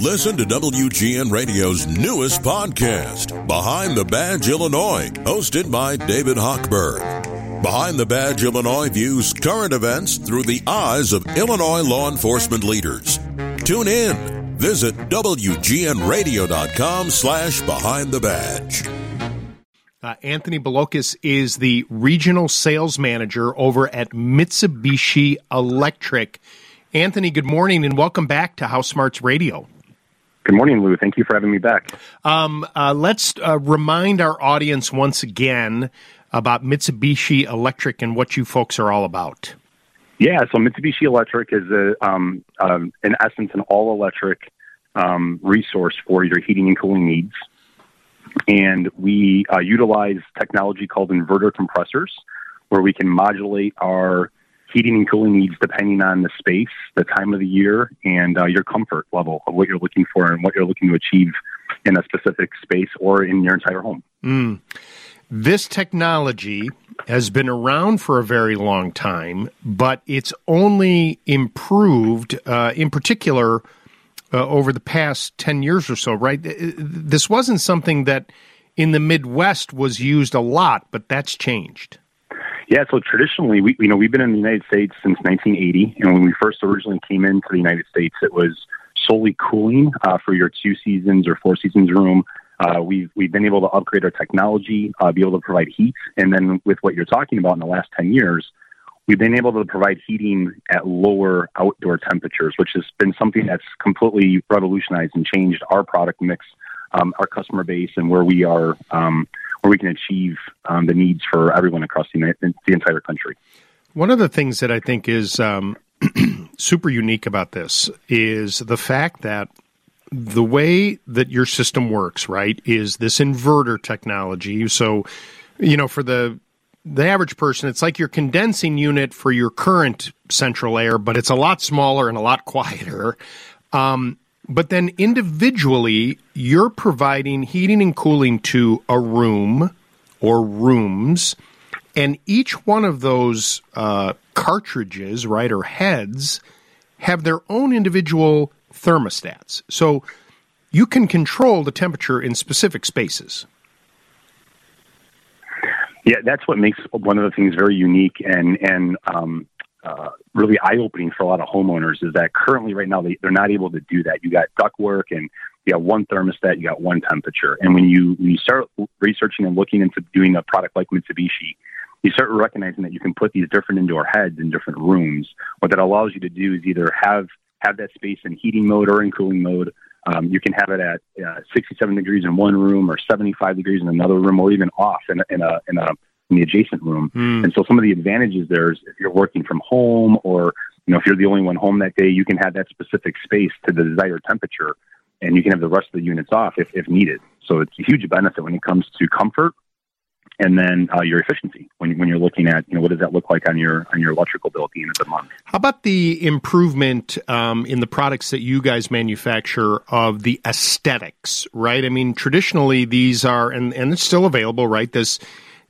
Listen to WGN Radio's newest podcast, Behind the Badge, Illinois, hosted by David Hochberg. Behind the Badge, Illinois views current events through the eyes of Illinois law enforcement leaders. Tune in. Visit WGNRadio.com/Behind the Badge. Anthony Belokas is the regional sales manager over at Mitsubishi Electric. Anthony, good morning and welcome back to How Smarts Radio. Good morning, Lou. Thank you for having me back. Let's remind our audience once again about Mitsubishi Electric and what you folks are all about. Yeah, so Mitsubishi Electric is, in essence, an all-electric resource for your heating and cooling needs. And we utilize technology called inverter compressors, where we can modulate our heating and cooling needs depending on the space, the time of the year, and your comfort level of what you're looking for and what you're looking to achieve in a specific space or in your entire home. Mm. This technology has been around for a very long time, but it's only improved, in particular, over the past 10 years or so, right? This wasn't something that in the Midwest was used a lot, but that's changed. Yeah, so traditionally, we've been in the United States since 1980, and when we first originally came into the United States, it was solely cooling for your 2 seasons or 4 seasons room. We've been able to upgrade our technology, be able to provide heat, and then with what you're talking about in the last 10 years, we've been able to provide heating at lower outdoor temperatures, which has been something that's completely revolutionized and changed our product mix, our customer base, and where we are, where we can achieve the needs for everyone across the entire country. One of the things that I think is super unique about this is the fact that the way that your system works, right, is this inverter technology. So, you know, for the average person, it's like your condensing unit for your current central air, but it's a lot smaller and a lot quieter. But then individually, you're providing heating and cooling to a room or rooms, and each one of those cartridges, right, or heads have their own individual thermostats. So you can control the temperature in specific spaces. Yeah, that's what makes one of the things very unique and really eye-opening for a lot of homeowners is that currently right now they're not able to do that. You got ductwork and you got one thermostat, you got one temperature. And when you start researching and looking into doing a product like Mitsubishi, you start recognizing that you can put these different indoor heads in different rooms. What that allows you to do is either have that space in heating mode or in cooling mode. You can have it at 67 degrees in one room or 75 degrees in another room or even off in the adjacent room. Mm. And so some of the advantages there is if you're working from home or, you know, if you're the only one home that day, you can have that specific space to the desired temperature and you can have the rest of the units off if needed. So it's a huge benefit when it comes to comfort and then your efficiency when you're looking at, you know, what does that look like on your electrical bill at the end of the month. How about the improvement in the products that you guys manufacture of the aesthetics, right? I mean, traditionally these are, and it's still available, right,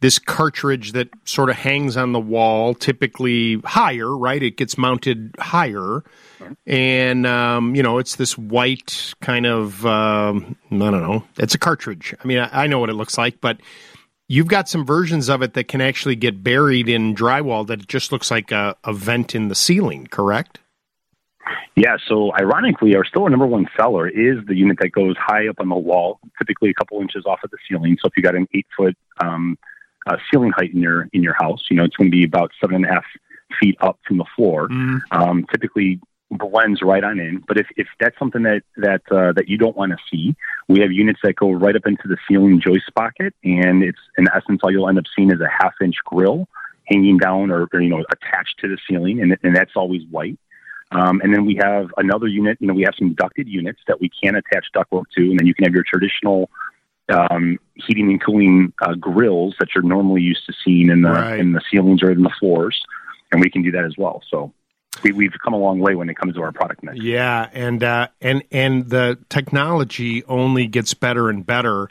this cartridge that sort of hangs on the wall, typically higher, right? It gets mounted higher. Sure. And, you know, it's this white kind of, I don't know, it's a cartridge. I mean, I know what it looks like, but you've got some versions of it that can actually get buried in drywall that just looks like a vent in the ceiling, correct? Yeah, so ironically, our number one seller is the unit that goes high up on the wall, typically a couple inches off of the ceiling. So if you got an 8-foot ceiling height in your house, you know, it's going to be about 7.5 feet up from the floor. Mm. Typically blends right on in, but if that's something that you don't want to see, we have units that go right up into the ceiling joist pocket, and it's in essence all you'll end up seeing is a 1/2-inch grill hanging down or you know, attached to the ceiling, and that's always white. And then we have another unit, you know, we have some ducted units that we can attach ductwork to, and then you can have your traditional heating and cooling grills that you're normally used to seeing in the ceilings or in the floors, and we can do that as well. So We've come a long way when it comes to our product mix. Yeah, and the technology only gets better and better.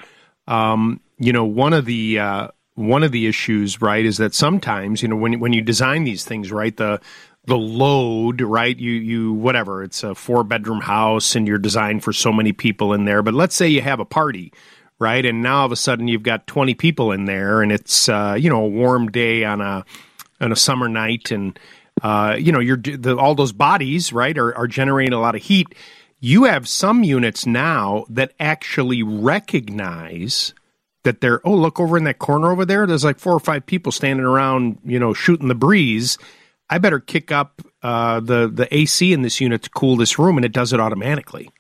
You know, one of the issues, right, is that sometimes, you know, when you design these things, right, the the load, right? You whatever, it's a 4-bedroom house and you're designed for so many people in there. But let's say you have a party, right? And now all of a sudden you've got 20 people in there, and it's a warm day on a summer night, and all those bodies, right, are generating a lot of heat. You have some units now that actually recognize that they're, oh, look over in that corner over there, there's like 4 or 5 people standing around, shooting the breeze. I better kick up the AC in this unit to cool this room, and it does it automatically.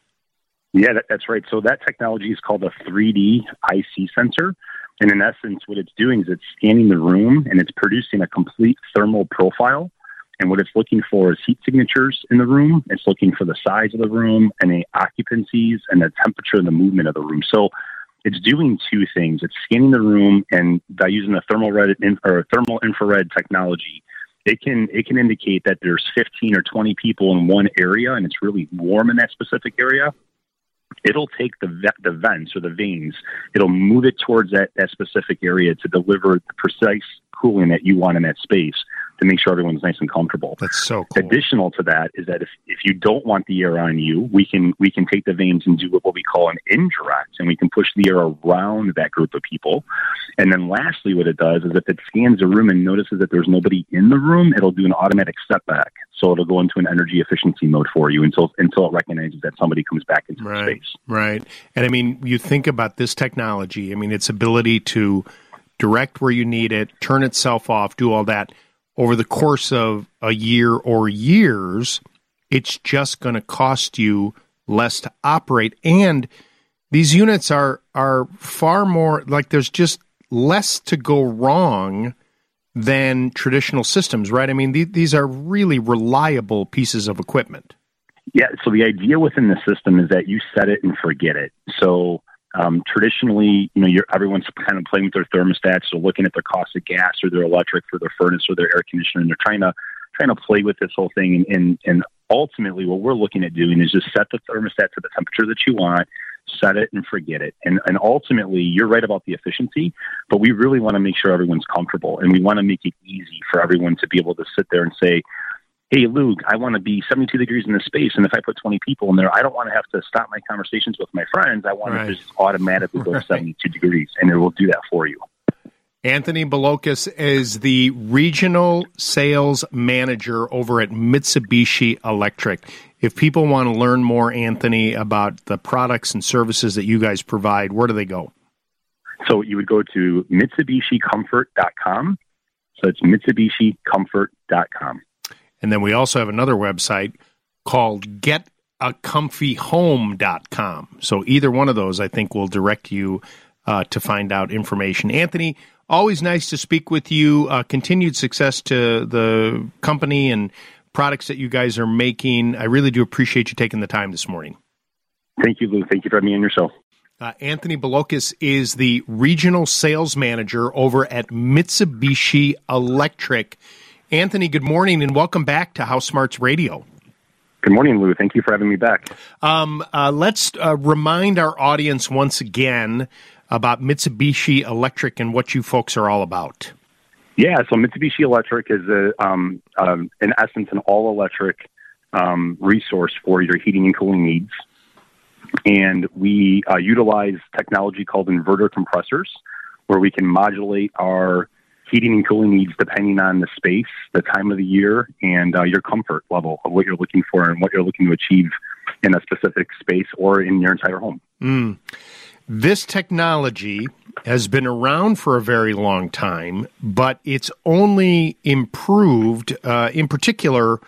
Yeah, that's right. So that technology is called a 3D IC sensor. And in essence, what it's doing is it's scanning the room, and it's producing a complete thermal profile. And what it's looking for is heat signatures in the room. It's looking for the size of the room and the occupancies and the temperature and the movement of the room. So it's doing two things. It's scanning the room, and by using a thermal infrared technology, it can indicate that there's 15 or 20 people in one area, and it's really warm in that specific area. It'll take the vents or the vanes. It'll move it towards that specific area to deliver the precise cooling that you want in that space to make sure everyone's nice and comfortable. That's so cool. Additional to that is that if you don't want the air on you, we can take the vanes and do what we call an indirect, and we can push the air around that group of people. And then lastly, what it does is if it scans the room and notices that there's nobody in the room, it'll do an automatic step back. So it'll go into an energy efficiency mode for you until it recognizes that somebody comes back into the space. Right. And I mean, you think about this technology, I mean, its ability to direct where you need it, turn itself off, do all that. Over the course of a year or years, it's just going to cost you less to operate. And these units are far more, like there's just less to go wrong than traditional systems, right? I mean, these are really reliable pieces of equipment. Yeah, so the idea within the system is that you set it and forget it. So traditionally, everyone's kind of playing with their thermostats, so looking at their cost of gas or their electric for their furnace or their air conditioner, and they're trying to play with this whole thing. And ultimately, what we're looking at doing is just set the thermostat to the temperature that you want, set it and forget it. And ultimately, you're right about the efficiency, but we really want to make sure everyone's comfortable, and we want to make it easy for everyone to be able to sit there and say, hey, Luke, I want to be 72 degrees in this space, and if I put 20 people in there, I don't want to have to stop my conversations with my friends. I want to just automatically go 72 degrees, and it will do that for you. Anthony Belokas is the regional sales manager over at Mitsubishi Electric. If people want to learn more, Anthony, about the products and services that you guys provide, where do they go? So you would go to MitsubishiComfort.com. So it's MitsubishiComfort.com. And then we also have another website called getacomfyhome.com. So either one of those, I think, will direct you to find out information. Anthony, always nice to speak with you. Continued success to the company and products that you guys are making. I really do appreciate you taking the time this morning. Thank you, Lou. Thank you for having me on your show. Anthony Belokas is the regional sales manager over at Mitsubishi Electric. Anthony, good morning, and welcome back to How Smarts Radio. Good morning, Lou. Thank you for having me back. Let's remind our audience once again about Mitsubishi Electric and what you folks are all about. Yeah, so Mitsubishi Electric is, in essence, an all-electric resource for your heating and cooling needs. And we utilize technology called inverter compressors, where we can modulate our heating and cooling needs depending on the space, the time of the year, and your comfort level of what you're looking for and what you're looking to achieve in a specific space or in your entire home. Mm. This technology has been around for a very long time, but it's only improved, in particular,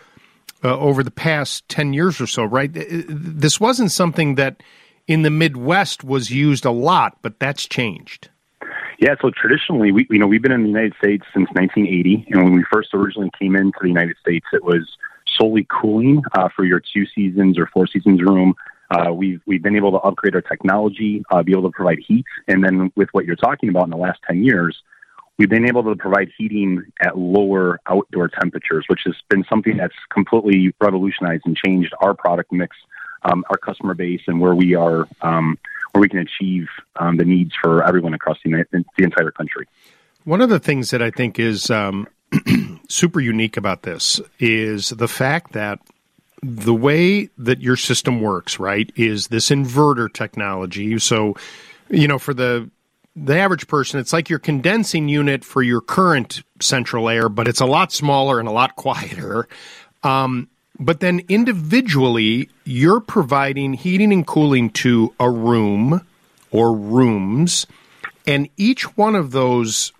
over the past 10 years or so, right? This wasn't something that in the Midwest was used a lot, but that's changed. Yeah, so traditionally, we've been in the United States since 1980, and when we first originally came into the United States, it was solely cooling for your 2 seasons or 4 seasons room. We've been able to upgrade our technology, be able to provide heat, and then with what you're talking about in the last 10 years, we've been able to provide heating at lower outdoor temperatures, which has been something that's completely revolutionized and changed our product mix, our customer base, and where we are where we can achieve the needs for everyone across the entire country. One of the things that I think is super unique about this is the fact that the way that your system works, right, is this inverter technology. So, you know, for the average person, it's like your condensing unit for your current central air, but it's a lot smaller and a lot quieter. But then individually, you're providing heating and cooling to a room or rooms, and each one of those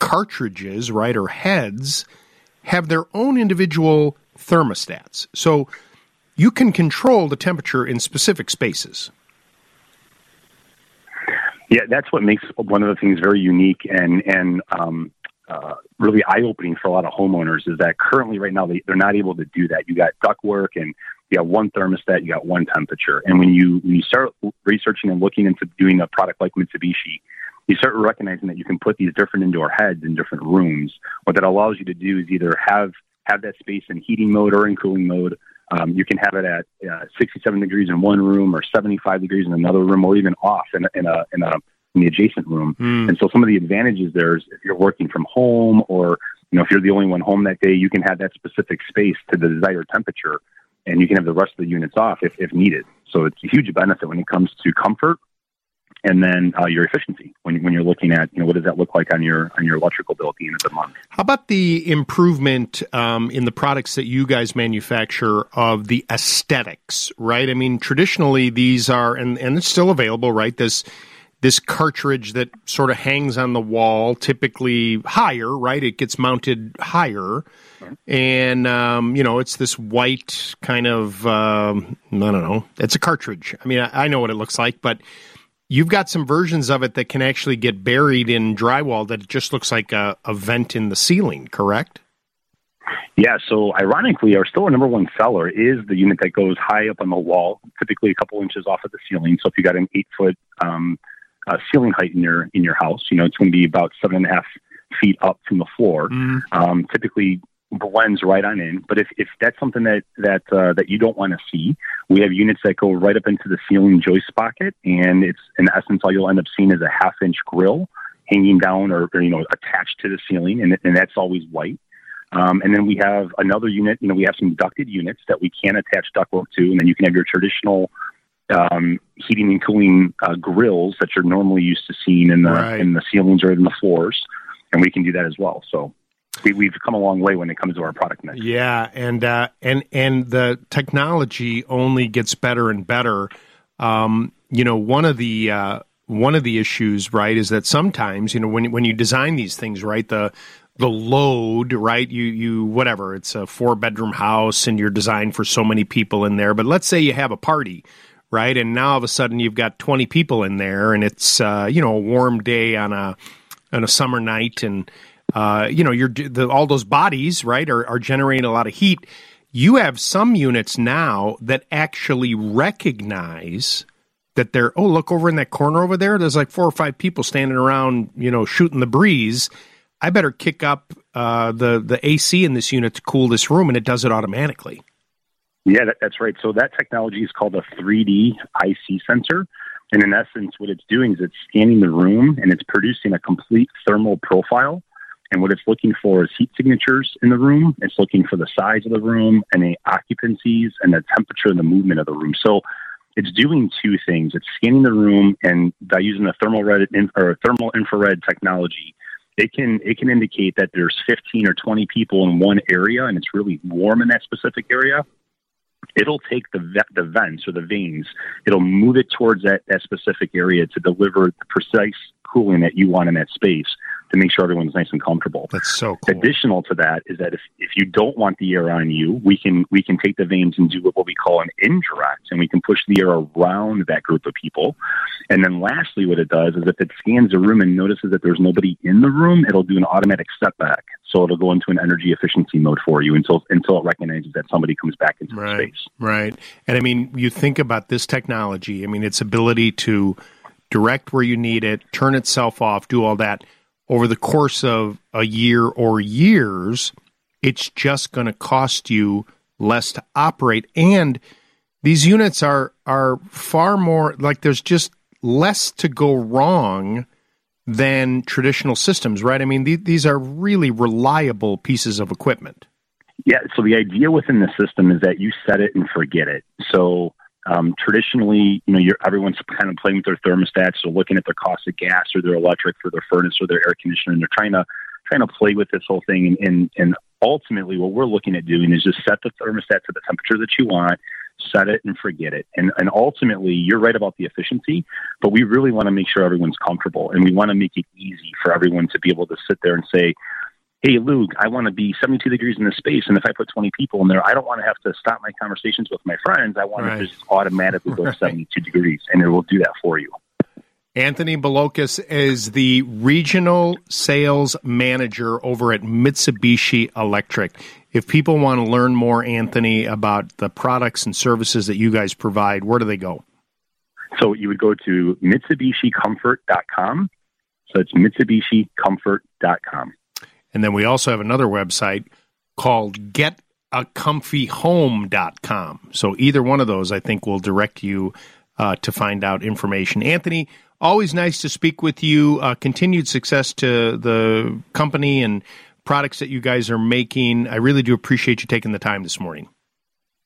cartridges, right, or heads have their own individual thermostats. So you can control the temperature in specific spaces. Yeah, that's what makes one of the things very unique and really eye-opening for a lot of homeowners is that currently right now they're not able to do that. You got ductwork and you got one thermostat, you got one temperature. And when you start researching and looking into doing a product like Mitsubishi, you start recognizing that you can put these different indoor heads in different rooms. What that allows you to do is either have that space in heating mode or in cooling mode. You can have it at 67 degrees in one room or 75 degrees in another room, or even off in the adjacent room. And so some of the advantages there is if you're working from home, or you know, if you're the only one home that day, you can have that specific space to the desired temperature, and you can have the rest of the units off if needed. So it's a huge benefit when it comes to comfort, and then your efficiency when you're looking at, you know, what does that look like on your electrical bill at the end of the month. How about the improvement in the products that you guys manufacture of the aesthetics, right? I mean, traditionally these are, and it's still available, right, this cartridge that sort of hangs on the wall, typically higher, right? It gets mounted higher. Right. And, you know, it's this white kind of, I don't know, it's a cartridge. I mean, I know what it looks like, but you've got some versions of it that can actually get buried in drywall that just looks like a vent in the ceiling, correct? Yeah, so ironically, our number one seller is the unit that goes high up on the wall, typically a couple inches off of the ceiling. So if you got an 8-foot ceiling height in your house, you know, it's going to be about 7.5 feet up from the floor. Typically blends right on in. But if that's something that you don't want to see, we have units that go right up into the ceiling joist pocket, and it's in essence all you'll end up seeing is a 1/2-inch grill hanging down or you know, attached to the ceiling, and that's always white. And then we have another unit. You know, we have some ducted units that we can attach ductwork to, and then you can have your traditional heating and cooling grills that you're normally used to seeing in the ceilings or in the floors, and we can do that as well. So we've come a long way when it comes to our product mix. Yeah, and the technology only gets better and better. You know, one of the issues, right, is that sometimes, you know, when you design these things, right, the load, right, you whatever, it's a 4-bedroom house and you're designed for so many people in there, but let's say you have a party, right, and now all of a sudden you've got 20 people in there, and it's you know, a warm day on a summer night, and you know, all those bodies, right, are generating a lot of heat. You have some units now that actually recognize that they're, oh, look over in that corner over there, there's like 4 or 5 people standing around, you know, shooting the breeze. I better kick up the AC in this unit to cool this room, and it does it automatically. Yeah, that's right. So that technology is called a 3D IC sensor. And in essence, what it's doing is it's scanning the room, and it's producing a complete thermal profile. And what it's looking for is heat signatures in the room. It's looking for the size of the room and the occupancies and the temperature and the movement of the room. So it's doing two things. It's scanning the room, and by using the thermal infrared technology, it can indicate that there's 15 or 20 people in one area and it's really warm in that specific area. It'll take the vents or the vanes, it'll move it towards that specific area to deliver the precise cooling that you want in that space to make sure everyone's nice and comfortable. That's so cool. Additional to that is that if you don't want the air on you, we can take the vanes and do what we call an indirect, and we can push the air around that group of people. And then lastly, what it does is if it scans the room and notices that there's nobody in the room, it'll do an automatic setback. So it'll go into an energy efficiency mode for you until it recognizes that somebody comes back into the space. Right. And I mean, you think about this technology, I mean, its ability to direct where you need it, turn itself off, do all that. Over the course of a year or years, it's just going to cost you less to operate. And these units are far more, like, there's just less to go wrong than traditional systems, right? I mean, these are really reliable pieces of equipment. Yeah, so the idea within the system is that you set it and forget it. So traditionally, you know, everyone's kind of playing with their thermostats, so looking at their cost of gas or their electric for their furnace or their air conditioner, and they're trying to play with this whole thing. And ultimately, what we're looking at doing is just set the thermostat to the temperature that you want, set it and forget it. And ultimately, you're right about the efficiency, but we really want to make sure everyone's comfortable, and we want to make it easy for everyone to be able to sit there and say, hey, Luke, I want to be 72 degrees in this space, and if I put 20 people in there, I don't want to have to stop my conversations with my friends. I want to just automatically go to 72 degrees, and it will do that for you. Anthony Belokas is the regional sales manager over at Mitsubishi Electric. If people want to learn more, Anthony, about the products and services that you guys provide, where do they go? So you would go to MitsubishiComfort.com. So it's MitsubishiComfort.com. And then we also have another website called getacomfyhome.com. So either one of those, I think, will direct you to find out information. Anthony, always nice to speak with you. Continued success to the company and products that you guys are making. I really do appreciate you taking the time this morning.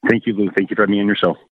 Thank you, Lou. Thank you for having me on your show.